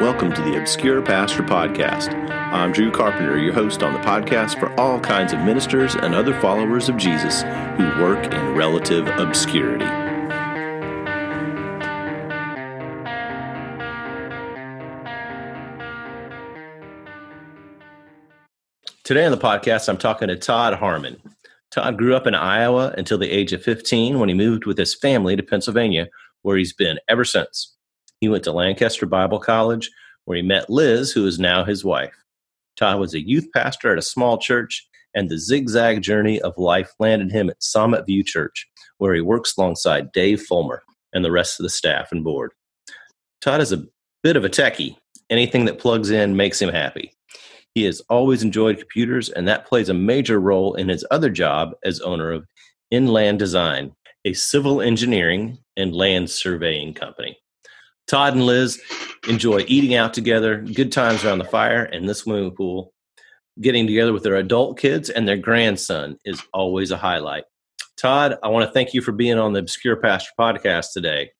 Welcome to the Obscure Pastor Podcast. I'm Drew Carpenter, your host on the podcast for all kinds of ministers and other followers of Jesus who work in relative obscurity. Today on the podcast, I'm talking to Todd Harmon. Todd grew up in Iowa until the age of 15 when he moved with his family to Pennsylvania, where he's been ever since. He went to Lancaster Bible College, where he met Liz, who is now his wife. Todd was a youth pastor at a small church, and the zigzag journey of life landed him at Summit View Church, where he works alongside Dave Fulmer and the rest of the staff and board. Todd is a bit of a techie. Anything that plugs in makes him happy. He has always enjoyed computers, and that plays a major role in his other job as owner of Inland Design, a civil engineering and land surveying company. Todd and Liz enjoy eating out together, good times around the fire and the swimming pool. Getting together with their adult kids and their grandson is always a highlight. Todd, I want to thank you for being on the Obscure Pastor Podcast today.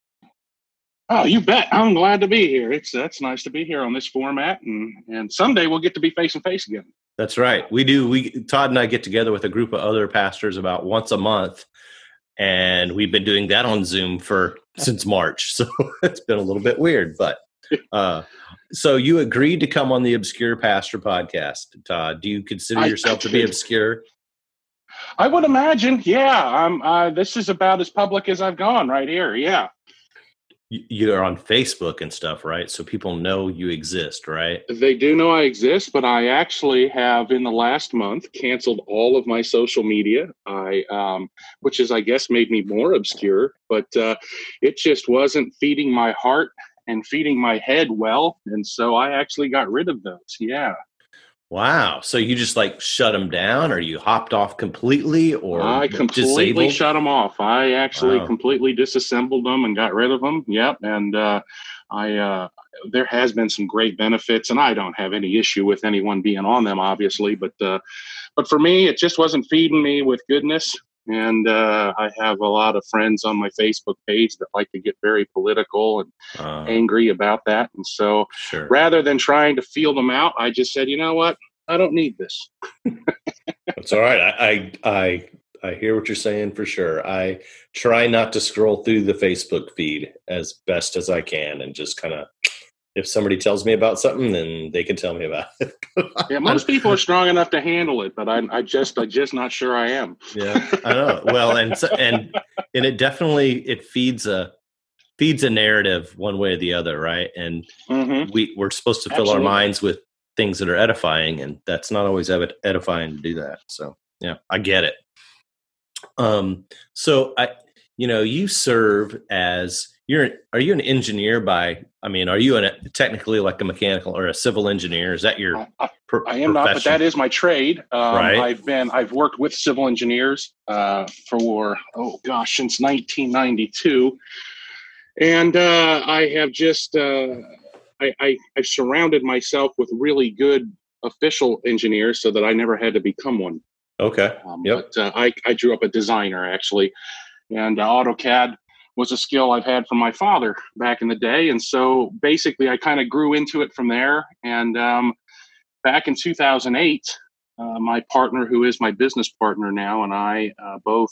Oh, you bet. I'm glad to be here. That's nice to be here on this format, and someday we'll get to be face-to-face again. That's right. We do. Todd and I get together with a group of other pastors about once a month, and we've been doing that on Zoom since March, so it's been a little bit weird. But so you agreed to come on the Obscure Pastor Podcast, Todd. Do you consider yourself to be obscure? I would imagine, yeah. This is about as public as I've gone right here, yeah. You're on Facebook and stuff, right? So people know you exist, right? They do know I exist, but I actually have, in the last month, canceled all of my social media. Which is, I guess, made me more obscure, but it just wasn't feeding my heart and feeding my head well, and so I actually got rid of those. Yeah. Wow. So you just shut them down, or you hopped off completely, or I completely disabled? Shut them off. I actually completely disassembled them and got rid of them. Yep. And there has been some great benefits, and I don't have any issue with anyone being on them, obviously. But for me, it just wasn't feeding me with goodness. And I have a lot of friends on my Facebook page that like to get very political and angry about that. And so rather than trying to feel them out, I just said, you know what? I don't need this. That's all right. I hear what you're saying for sure. I try not to scroll through the Facebook feed as best as I can and just kind of, if somebody tells me about something, then they can tell me about it. Yeah, most people are strong enough to handle it, but I'm just not sure I am. Yeah, I know. Well, and it definitely feeds a narrative one way or the other, right? And we're supposed to fill our minds with things that are edifying, and that's not always edifying to do that. So yeah, I get it. So you serve as. Are you an engineer are you technically like a mechanical or a civil engineer? Is that your I am not, but that is my trade. Right. I've worked with civil engineers since 1992. And I have just, I've surrounded myself with really good official engineers so that I never had to become one. Okay. But I drew up a designer actually, and AutoCAD was a skill I've had from my father back in the day. And so basically I kind of grew into it from there. And back in 2008, my partner, who is my business partner now, and I both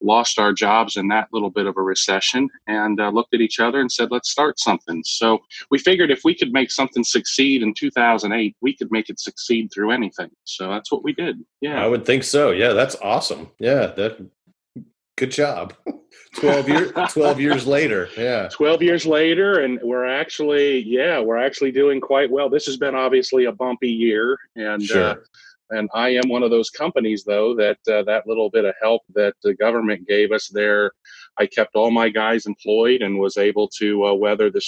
lost our jobs in that little bit of a recession and looked at each other and said, let's start something. So we figured if we could make something succeed in 2008, we could make it succeed through anything. So that's what we did. Yeah. I would think so. Yeah. That's awesome. Yeah. Good job. 12 years later. Yeah. 12 years later. And we're actually doing quite well. This has been obviously a bumpy year. And, and I am one of those companies though, that little bit of help that the government gave us there, I kept all my guys employed and was able to weather the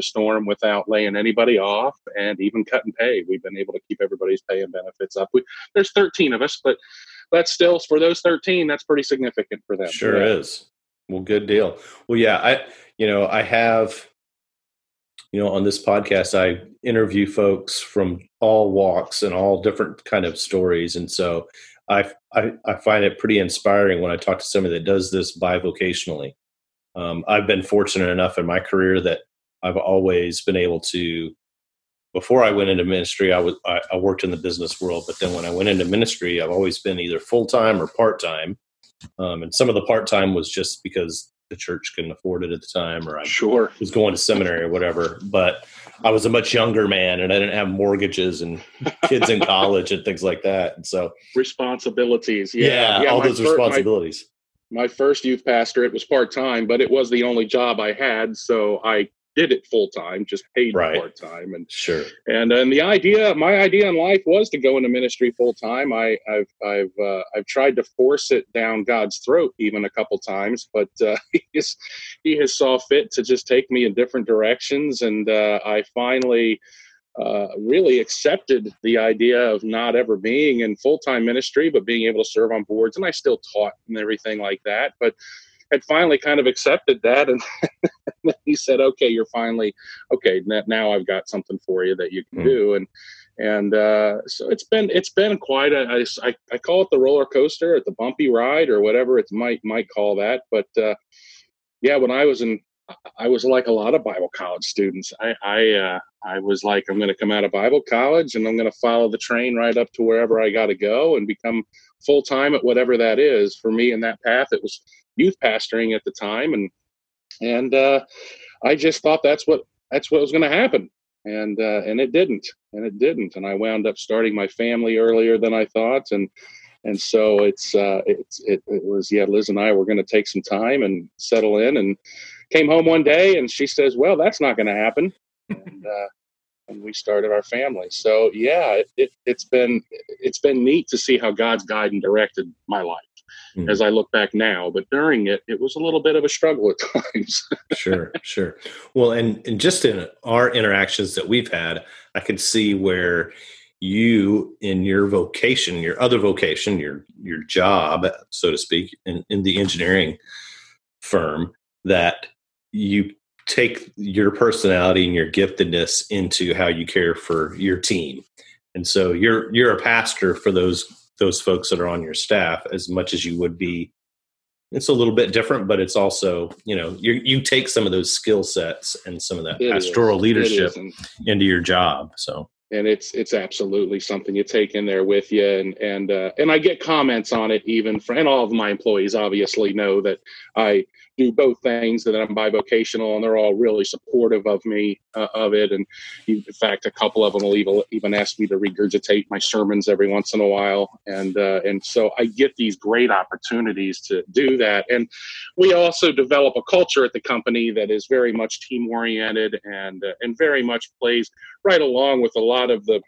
storm without laying anybody off and even cutting pay. We've been able to keep everybody's pay and benefits up. There's 13 of us, but that's still, for those 13, that's pretty significant for them. Sure is. Well, good deal. Well, yeah, I have, on this podcast, I interview folks from all walks and all different kind of stories. And so I find it pretty inspiring when I talk to somebody that does this bivocationally. I've been fortunate enough in my career that I've always been able to, before I went into ministry, I worked in the business world. But then when I went into ministry, I've always been either full-time or part-time. And some of the part-time was just because the church couldn't afford it at the time, or I was going to seminary or whatever. But I was a much younger man, and I didn't have mortgages and kids in college and things like that. And so responsibilities. Yeah, all those responsibilities. My first youth pastorate was part-time, but it was the only job I had. So I did it full-time, just paid part-time. And and the idea, my idea in life was to go into ministry full-time. I've tried to force it down God's throat even a couple times, but he has saw fit to just take me in different directions. And I finally really accepted the idea of not ever being in full-time ministry, but being able to serve on boards. And I still taught and everything like that, but had finally kind of accepted that. And he said, okay, you're finally, okay, now I've got something for you that you can do. And so it's been quite a, I call it the roller coaster or the bumpy ride or whatever it might call that. But yeah, when I was like a lot of Bible college students. I was like, I'm going to come out of Bible college and I'm going to follow the train right up to wherever I got to go and become full-time at whatever that is. For me in that path, it was youth pastoring at the time. And I just thought that's what was going to happen. And it didn't, And I wound up starting my family earlier than I thought. And so it was, yeah, Liz and I were going to take some time and settle in, and came home one day and she says, well, that's not going to happen. And we started our family. So yeah, it's been neat to see how God's guided and directed my life as I look back now, but during it, it was a little bit of a struggle at times. Sure. Well, and just in our interactions that we've had, I could see where you in your vocation, your other vocation, your job, so to speak, in the engineering firm, that you take your personality and your giftedness into how you care for your team. And so you're a pastor for those folks that are on your staff as much as you would be. It's a little bit different, but it's also, you know, you take some of those skill sets and some of that pastoral leadership into your job. So. And it's absolutely something you take in there with you. And I get comments on it even for, and all of my employees obviously know that I do both things, that I'm bivocational, and they're all really supportive of me, of it. And in fact, a couple of them will even ask me to regurgitate my sermons every once in a while. And so I get these great opportunities to do that. And we also develop a culture at the company that is very much team oriented and very much plays right along with a lot of the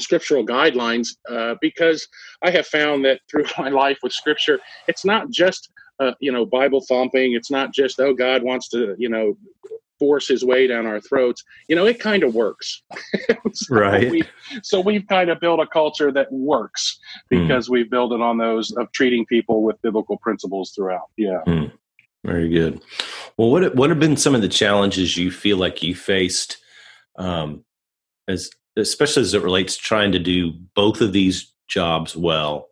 scriptural guidelines, because I have found that through my life with scripture, it's not just, Bible thumping. It's not just, oh, God wants to, force his way down our throats. It kind of works. So we've kind of built a culture that works because we've built it on those of treating people with biblical principles throughout. Yeah. Mm. Very good. Well, what have been some of the challenges you feel like you faced, especially as it relates to trying to do both of these jobs well,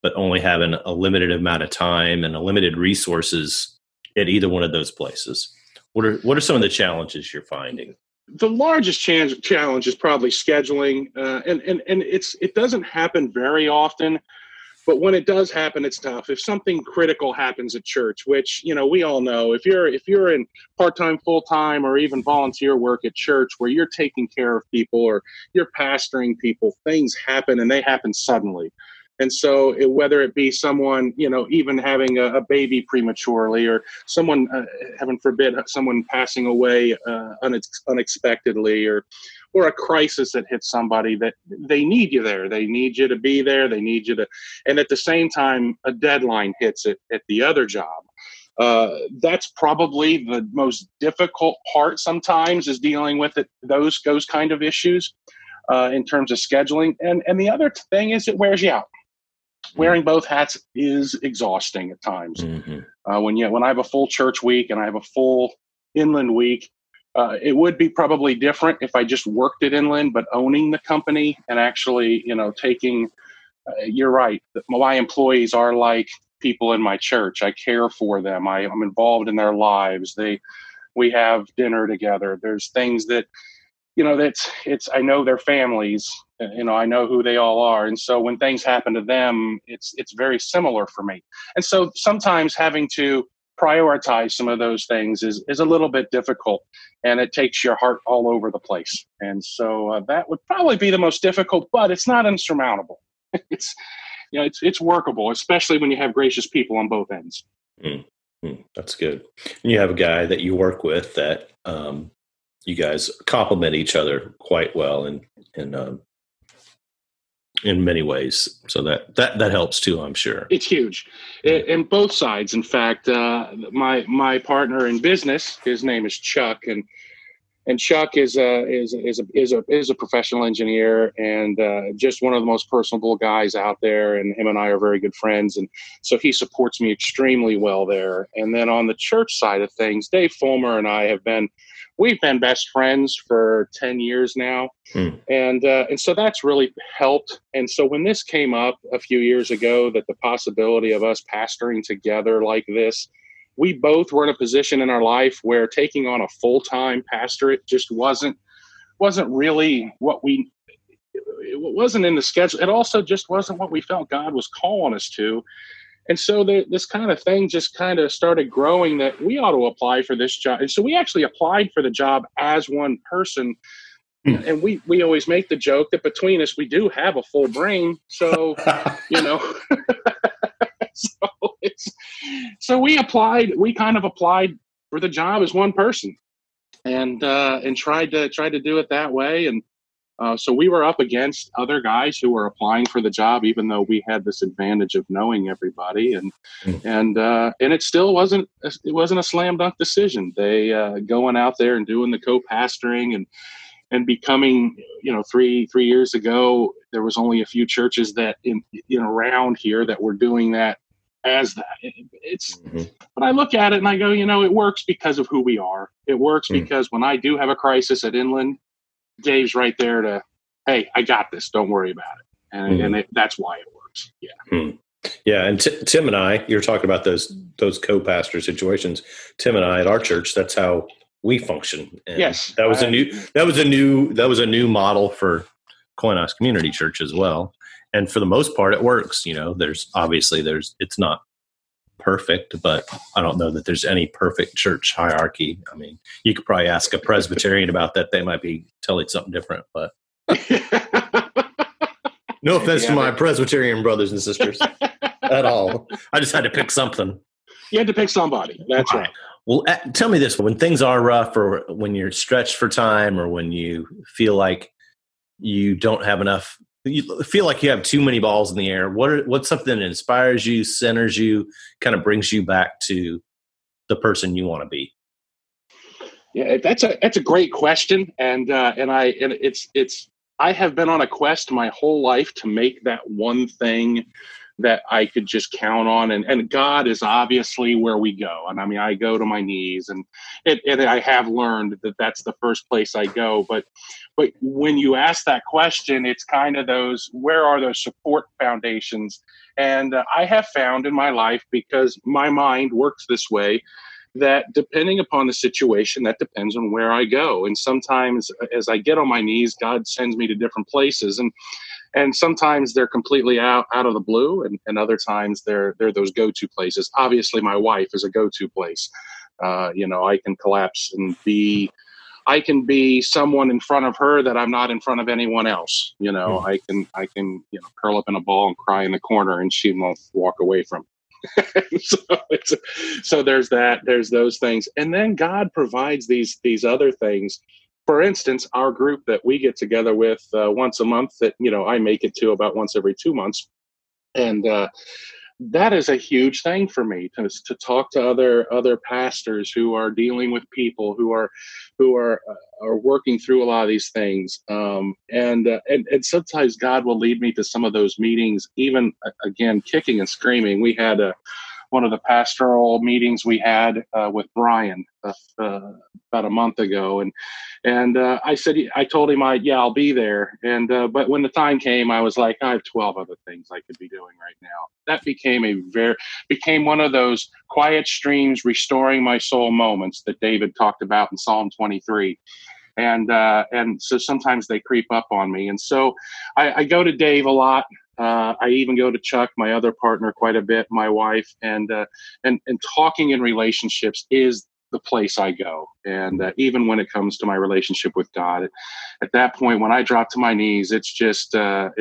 but only having a limited amount of time and a limited resources at either one of those places? What are some of the challenges you're finding? The largest challenge is probably scheduling. And it doesn't happen very often, but when it does happen, it's tough. If something critical happens at church, which, we all know, if you're in part-time, full-time, or even volunteer work at church where you're taking care of people or you're pastoring people, things happen, and they happen suddenly. And so whether it be someone, even having a baby prematurely, or someone, heaven forbid, someone passing away unexpectedly, or a crisis that hits somebody, that they need you there. They need you to be there. They need you to, and at the same time, a deadline hits it at the other job. That's probably the most difficult part sometimes, is dealing with it, those kind of issues in terms of scheduling. And the other thing is, it wears you out. Wearing both hats is exhausting at times. When I have a full church week and I have a full inland week, it would be probably different if I just worked at Inland, but owning the company and actually, taking, you're right, my employees are like people in my church. I care for them. I'm involved in their lives. They, we have dinner together. There's things that, you know, I know their families, you know, I know who they all are. And so when things happen to them, it's very similar for me. And so sometimes having to prioritize some of those things is a little bit difficult, and it takes your heart all over the place. And so that would probably be the most difficult, but it's not insurmountable. It's workable, especially when you have gracious people on both ends. Mm-hmm. That's good. And you have a guy that you work with that you guys complement each other quite well in many ways. So that helps too, I'm sure. It's huge. And both sides. In fact, my partner in business, his name is Chuck, and Chuck is a professional engineer and just one of the most personable guys out there. And him and I are very good friends. And so he supports me extremely well there. And then on the church side of things, Dave Fulmer and I we've been best friends for 10 years now. And so that's really helped. And so when this came up a few years ago, that the possibility of us pastoring together like this, we both were in a position in our life where taking on a full-time pastorate just wasn't really what it wasn't in the schedule. It also just wasn't what we felt God was calling us to. And so this kind of thing just kind of started growing that we ought to apply for this job. And so we actually applied for the job as one person. And we always make the joke that between us, we do have a full brain. So, you know, so we kind of applied for the job as one person and tried to do it that way. And so we were up against other guys who were applying for the job, even though we had this advantage of knowing everybody. And it still wasn't a slam dunk decision. They going out there and doing the co-pastoring and becoming, you know, three years ago, there was only a few churches that in around here that were doing that as that. But I look at it and I go, you know, it works because of who we are. It works because when I do have a crisis at Inland, Dave's right there to, hey, I got this. Don't worry about it. And that's why it works. Yeah. Mm. Yeah. And Tim and I, you're talking about those co-pastor situations. Tim and I at our church, that's how we function. And yes. That was a new model for Koinos Community Church as well. And for the most part, it works. You know, it's not perfect, but I don't know that there's any perfect church hierarchy. I mean, you could probably ask a Presbyterian about that. They might be telling something different, but no offense to my Presbyterian brothers and sisters at all. I just had to pick something. You had to pick somebody. That's right. Well, tell me this, when things are rough or when you're stretched for time or when you feel like you don't have enough, you feel like you have too many balls in the air, what's something that inspires you, centers you, kind of brings you back to the person you want to be? Yeah, that's a great question, and I have been on a quest my whole life to make that one thing that I could just count on, and God is obviously where we go. And I mean, I go to my knees, and I have learned that that's the first place I go. But when you ask that question, it's kind of where are those support foundations? And I have found in my life, because my mind works this way, that depending upon the situation, that depends on where I go. And sometimes as I get on my knees, God sends me to different places. And sometimes they're completely out of the blue, and other times they're those go-to places. Obviously, my wife is a go-to place. You know, I can collapse and I can be someone in front of her that I'm not in front of anyone else. You know, I can you know, curl up in a ball and cry in the corner, and she won't walk away from me. So there's that. There's those things, and then God provides these other things. For instance, our group that we get together with once a month that, you know, I make it to about once every 2 months. And that is a huge thing for me to talk to other pastors who are dealing with people who are working through a lot of these things. And sometimes God will lead me to some of those meetings, even, again, kicking and screaming. We had a one of the pastoral meetings we had with Brian about a month ago, and I told him I'll be there, but when the time came, I was like, I have 12 other things I could be doing right now. That became one of those quiet streams, restoring my soul moments that David talked about in Psalm 23. And so sometimes they creep up on me. And so I go to Dave a lot. I even go to Chuck, my other partner, quite a bit, my wife, and talking in relationships is the place I go. And even when it comes to my relationship with God, at that point, when I drop to my knees, it's just, and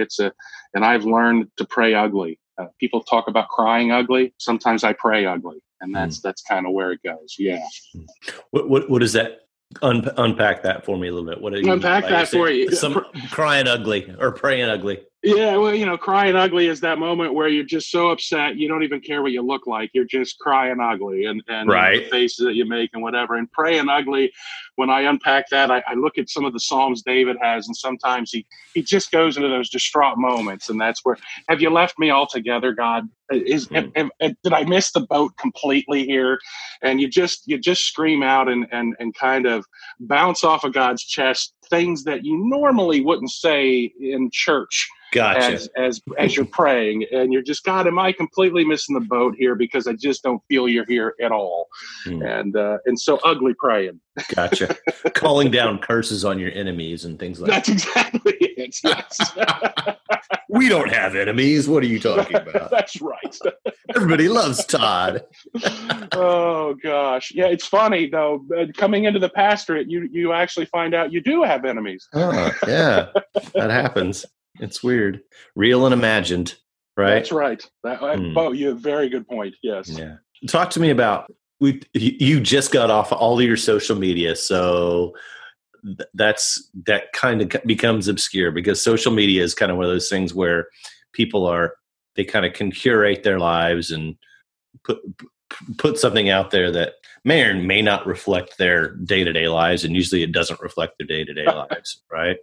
I've learned to pray ugly. People talk about crying ugly. Sometimes I pray ugly, and that's kind of where it goes. Yeah. What is that? Unpack that for me a little bit. What do you unpack mean, that for you? Some crying ugly or praying ugly. Yeah, well, crying ugly is that moment where you're just so upset you don't even care what you look like. You're just crying ugly, and right. The faces that you make and whatever. And praying ugly, when I unpack that, I look at some of the Psalms David has, and sometimes he just goes into those distraught moments, and that's where, have you left me altogether, God? Did I miss the boat completely here? And you just scream out and kind of bounce off of God's chest things that you normally wouldn't say in church. Gotcha. As you're praying, and you're just, God, am I completely missing the boat here? Because I just don't feel you're here at all. And so ugly praying. Gotcha. Calling down curses on your enemies and things like that. That's exactly it. Yes. We don't have enemies. What are you talking about? That's right. Everybody loves Todd. Oh, gosh. Yeah, it's funny, though. Coming into the pastorate, you actually find out you do have enemies. Oh, yeah. That happens. It's weird. Real and imagined, right? That's right. Oh, you have a very good point. Yes. Yeah. Talk to me about, you just got off all of your social media, so that kind of becomes obscure, because social media is kind of one of those things where they kind of can curate their lives and put something out there that may or may not reflect their day-to-day lives, and usually it doesn't reflect their day-to-day lives, right?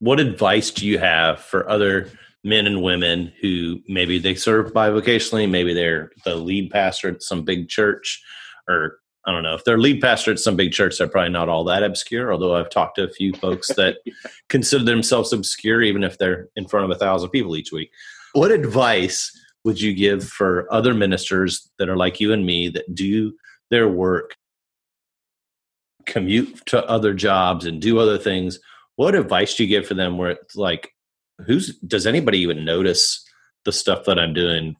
What advice do you have for other men and women who maybe they serve bivocationally, maybe they're the lead pastor at some big church, or I don't know, if they're lead pastor at some big church, they're probably not all that obscure, although I've talked to a few folks that consider themselves obscure, even if they're in front of 1,000 people each week. What advice would you give for other ministers that are like you and me, that do their work, commute to other jobs and do other things? What advice do you give for them where it's like, does anybody even notice the stuff that I'm doing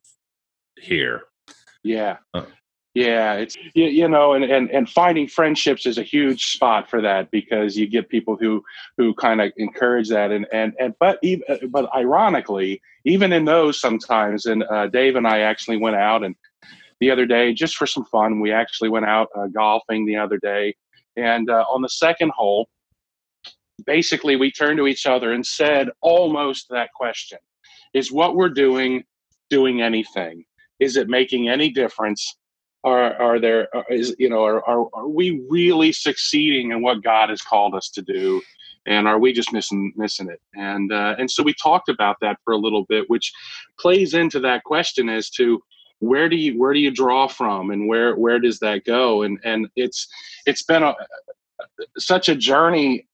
here? Yeah. Yeah. It's, and finding friendships is a huge spot for that, because you get people who kind of encourage that. But ironically, even in those sometimes, and Dave and I actually went out and the other day, just for some fun, we actually went out golfing the other day. And on the second hole, basically, we turned to each other and said almost that question. Is what we're doing anything? Is it making any difference? Are we really succeeding in what God has called us to do? And are we just missing it? And so we talked about that for a little bit, which plays into that question as to, where do you draw from, and where does that go? And it's been such a journey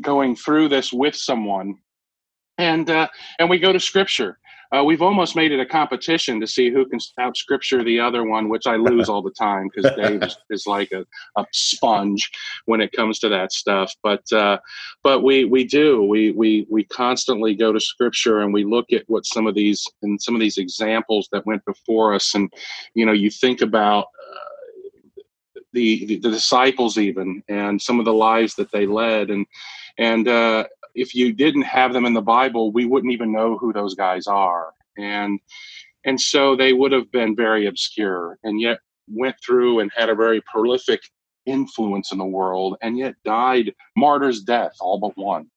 going through this with someone, and we go to scripture. We've almost made it a competition to see who can out scripture the other one, which I lose all the time, because Dave is like a sponge when it comes to that stuff. But we constantly go to scripture, and we look at what some of these examples that went before us. And, you think about, the disciples even, and some of the lives that they led. And if you didn't have them in the Bible, we wouldn't even know who those guys are. And so they would have been very obscure, and yet went through and had a very prolific influence in the world, and yet died martyrs' death, all but one.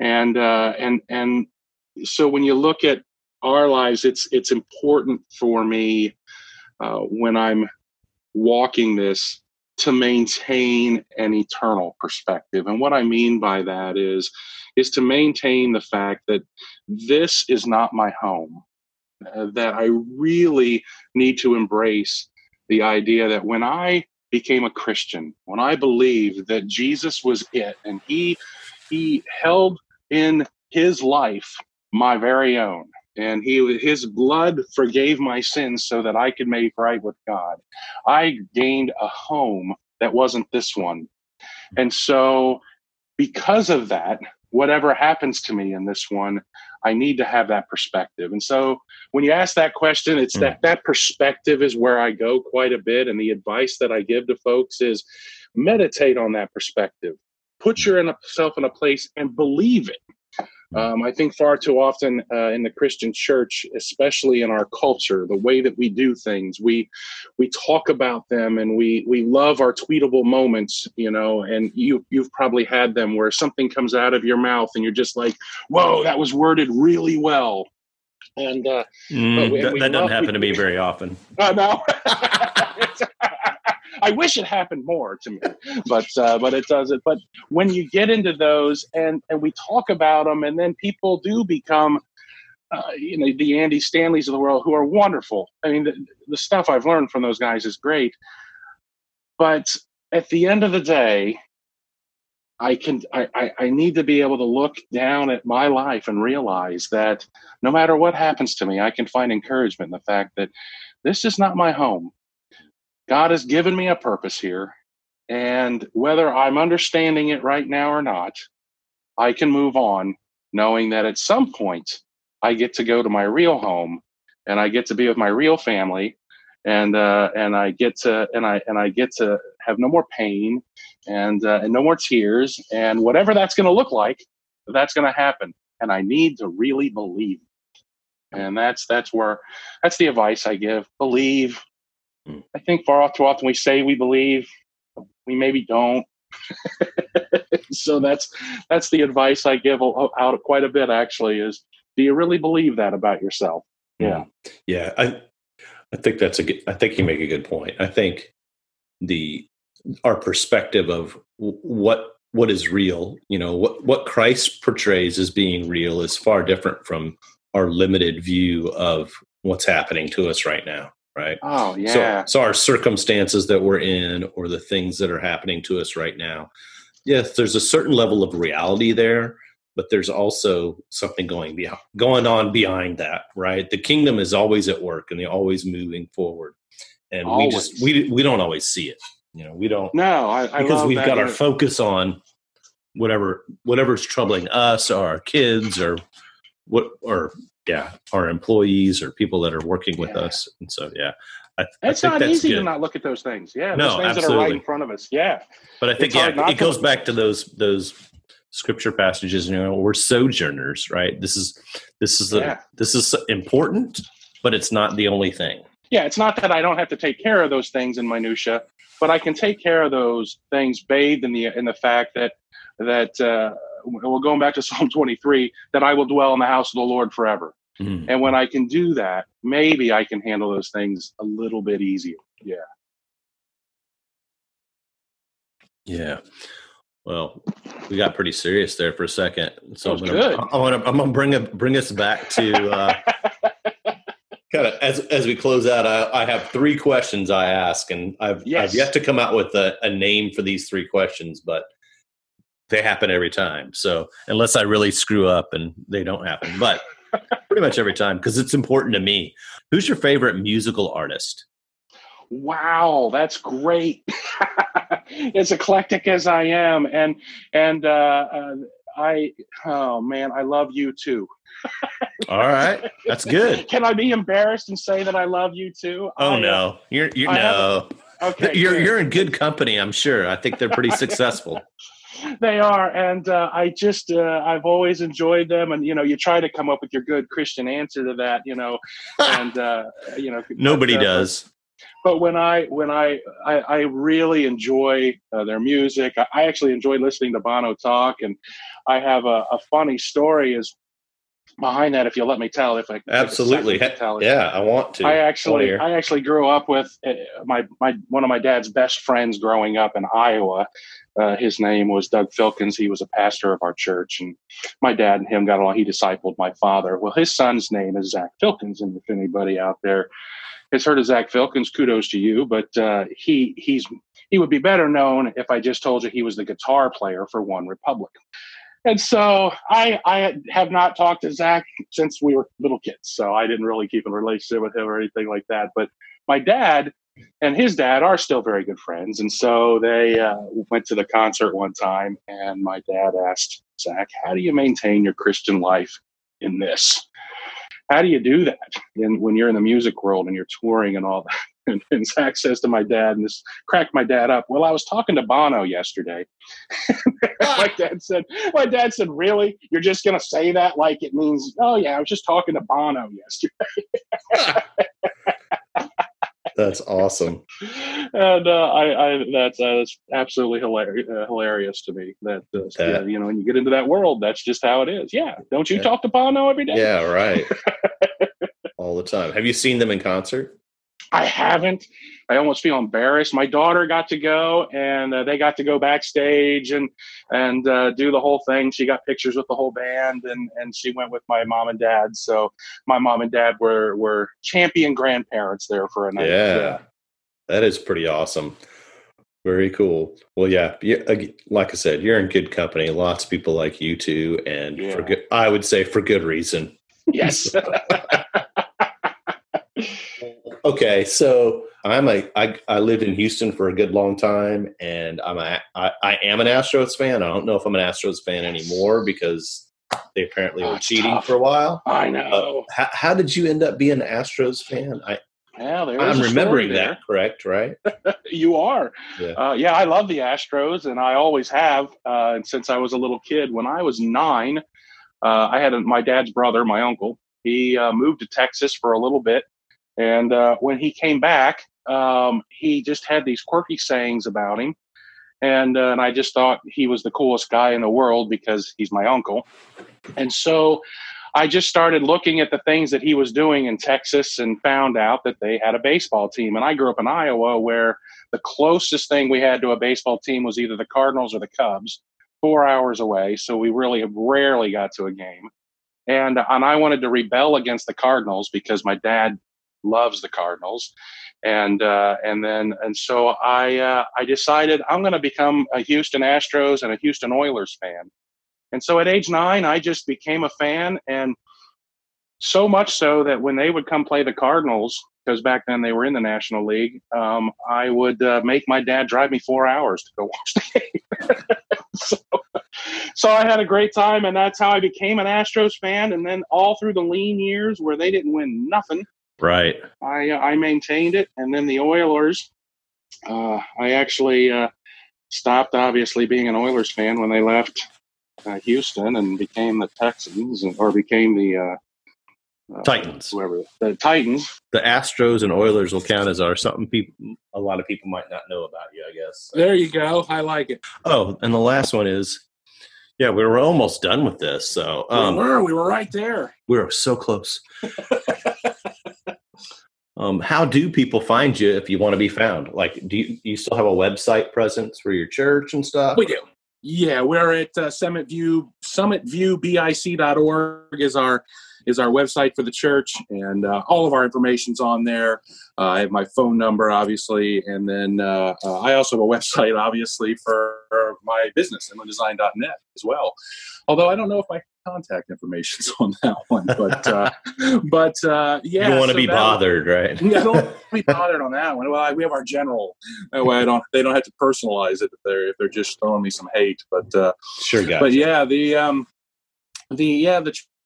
And so when you look at our lives, it's important for me, when I'm walking this, to maintain an eternal perspective. And what I mean by that is to maintain the fact that this is not my home. that I really need to embrace the idea that when I became a Christian, when I believed that Jesus was it, and he held in his life my very own, and his blood forgave my sins so that I could make right with God, I gained a home that wasn't this one. And so because of that, whatever happens to me in this one, I need to have that perspective. And so when you ask that question, it's that perspective is where I go quite a bit. And the advice that I give to folks is meditate on that perspective. Put yourself in a place and believe it. I think far too often in the Christian church, especially in our culture, the way that we do things, we talk about them and we love our tweetable moments, you know, and you've probably had them where something comes out of your mouth and you're just like, whoa, that was worded really well. And that doesn't happen to me very often. Oh, no. I wish it happened more to me, but it doesn't. But when you get into those and we talk about them, and then people do become, the Andy Stanleys of the world, who are wonderful. I mean, the stuff I've learned from those guys is great. But at the end of the day, I need to be able to look down at my life and realize that no matter what happens to me, I can find encouragement in the fact that this is not my home. God has given me a purpose here, and whether I'm understanding it right now or not, I can move on knowing that at some point I get to go to my real home and I get to be with my real family, and I get to have no more pain and no more tears, and whatever that's going to look like, that's going to happen. And I need to really believe. And that's the advice I give. Believe. I think far too often we say we believe, we maybe don't. So that's the advice I give out quite a bit, actually, is do you really believe that about yourself? Yeah. Yeah. I think I think you make a good point. I think our perspective of what is real, you know, what Christ portrays as being real is far different from our limited view of what's happening to us right now. Right. Oh, yeah. So our circumstances that we're in, or the things that are happening to us right now. Yes, there's a certain level of reality there, but there's also something going on behind that. Right. The kingdom is always at work and they're always moving forward, and always. we don't always see it. You know, we don't. No, I because we've got our focus on whatever's troubling us, or our kids, our employees or people that are working with us. And so, it's not easy to not look at those things. Yeah. No, those things absolutely. That are right in front of us. Yeah. But I think it goes back to those scripture passages, you know, we're sojourners, right? This is important, but it's not the only thing. Yeah. It's not that I don't have to take care of those things in minutia, but I can take care of those things bathed in the fact that well, going back to Psalm 23, that I will dwell in the house of the Lord forever. Mm. And when I can do that, maybe I can handle those things a little bit easier. Yeah. Yeah. Well, we got pretty serious there for a second. So I'm going to bring us back to kind of as we close out. I have three questions I ask, and I've yet to come out with a name for these three questions, but they happen every time. So unless I really screw up and they don't happen, but pretty much every time, because it's important to me. Who's your favorite musical artist? Wow, that's great. As eclectic as I am. And I love you too. All right. That's good. Can I be embarrassed and say that I love you too? Oh, no, no. Okay, you're in good company. I'm sure. I think they're pretty successful. They are, and I've always enjoyed them, and, you know, you try to come up with your good Christian answer to that, you know, and, you know. Nobody does. But when I really enjoy their music. I actually enjoy listening to Bono talk, and I have a funny story is behind that, if you'll let me tell. If I absolutely, yeah, I want to. I actually grew up with one of my dad's best friends growing up in Iowa. His name was Doug Filkins. He was a pastor of our church, and my dad and him got along. He discipled my father. Well, his son's name is Zach Filkins, and if anybody out there has heard of Zach Filkins, kudos to you. But he would be better known if I just told you he was the guitar player for OneRepublic. And so I have not talked to Zach since we were little kids, so I didn't really keep in relationship with him or anything like that. But my dad and his dad are still very good friends. And so they went to the concert one time, and my dad asked Zach, how do you maintain your Christian life in this? How do you do that when you're in the music world and you're touring and all that? And Zach says to my dad, and this cracked my dad up, well, I was talking to Bono yesterday. My dad said, really? You're just going to say that like it means, oh, yeah, I was just talking to Bono yesterday. That's awesome. And that's absolutely hilarious to me. That you know, when you get into that world, that's just how it is. Yeah. Don't you talk to Bono every day? Yeah, right. All the time. Have you seen them in concert? I haven't. I almost feel embarrassed. My daughter got to go, and they got to go backstage and do the whole thing. She got pictures with the whole band, and she went with my mom and dad. So my mom and dad were champion grandparents there for a night. Yeah, that is pretty awesome. Very cool. Well, yeah, like I said, you're in good company. Lots of people like you too, and I would say for good reason. Yes. Okay, so I lived in Houston for a good long time, and I am an Astros fan. I don't know if I'm an Astros fan anymore because they apparently were cheating for a while. I know. How did you end up being an Astros fan? I'm remembering that correct, right? You are. Yeah. I love the Astros, and I always have since I was a little kid. When I was 9, I had my dad's brother, my uncle. He moved to Texas for a little bit. And when he came back, he just had these quirky sayings about him. And I just thought he was the coolest guy in the world because he's my uncle. And so I just started looking at the things that he was doing in Texas and found out that they had a baseball team. And I grew up in Iowa where the closest thing we had to a baseball team was either the Cardinals or the Cubs, 4 hours away. So we really rarely got to a game. And I wanted to rebel against the Cardinals because my dad loves the Cardinals, and so I decided I'm going to become a Houston Astros and a Houston Oilers fan. And so at age 9, I just became a fan, and so much so that when they would come play the Cardinals, because back then they were in the National League, I would make my dad drive me 4 hours to go watch the game. So I had a great time, and that's how I became an Astros fan. And then all through the lean years where they didn't win nothing, right, I maintained it. And then the Oilers, I actually stopped, obviously, being an Oilers fan when they left Houston and became the Texans, or became the Titans. Whoever the Titans. The Astros and Oilers will count as are something a lot of people might not know about you, I guess. There you go. I like it. Oh, and the last one is, yeah, we were almost done with this. So we were right there. We were so close. How do people find you if you want to be found? Like, do you still have a website presence for your church and stuff? We do. Yeah, we're at SummitViewBIC.org is our website for the church, and all of our information's on there. I have my phone number, obviously, and then I also have a website, obviously, for my business, inlanddesign.net as well. Although I don't know if my contact information's on that one, but yeah. You don't want to be bothered, right? Yeah, I don't want to be bothered on that one. Well, we have our general. That way, they don't have to personalize it if they're just throwing me some hate. But sure, guys. But yeah, the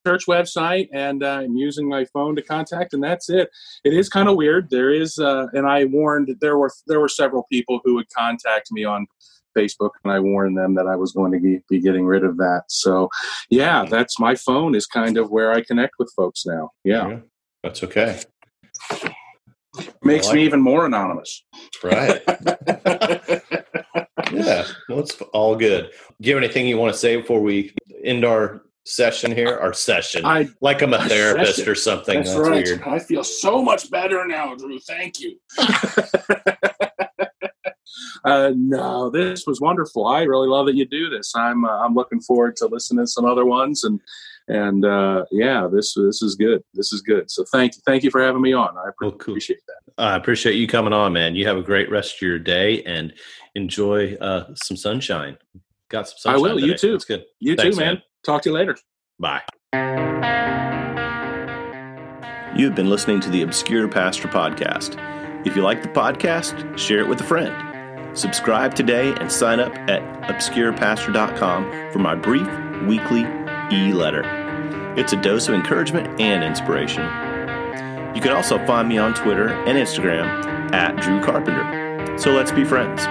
church website, and I'm using my phone to contact, and that's it. It is kind of weird. There is, and I warned that there were several people who would contact me on Facebook, and I warned them that I was going to be getting rid of that. So, yeah, that's my phone is kind of where I connect with folks now. Yeah. That's okay. Makes me even more anonymous. Right. Yeah. Well, it's all good. Do you have anything you want to say before we end our session here? Or session? Like I'm a therapist or something. That's right. Weird. I feel so much better now, Drew. Thank you. No, this was wonderful. I really love that you do this. I'm looking forward to listening to some other ones, and yeah, this is good. This is good. So thank you for having me on. Appreciate that. I appreciate you coming on, man. You have a great rest of your day and enjoy some sunshine. Got some sunshine. I will. Today. You too. It's good. You Thanks, too, man. Talk to you later. Bye. You have been listening to the Obscure Pastor Podcast. If you like the podcast, share it with a friend. Subscribe today and sign up at obscurepastor.com for my brief weekly e-letter. It's a dose of encouragement and inspiration. You can also find me on Twitter and Instagram at Drew Carpenter. So let's be friends.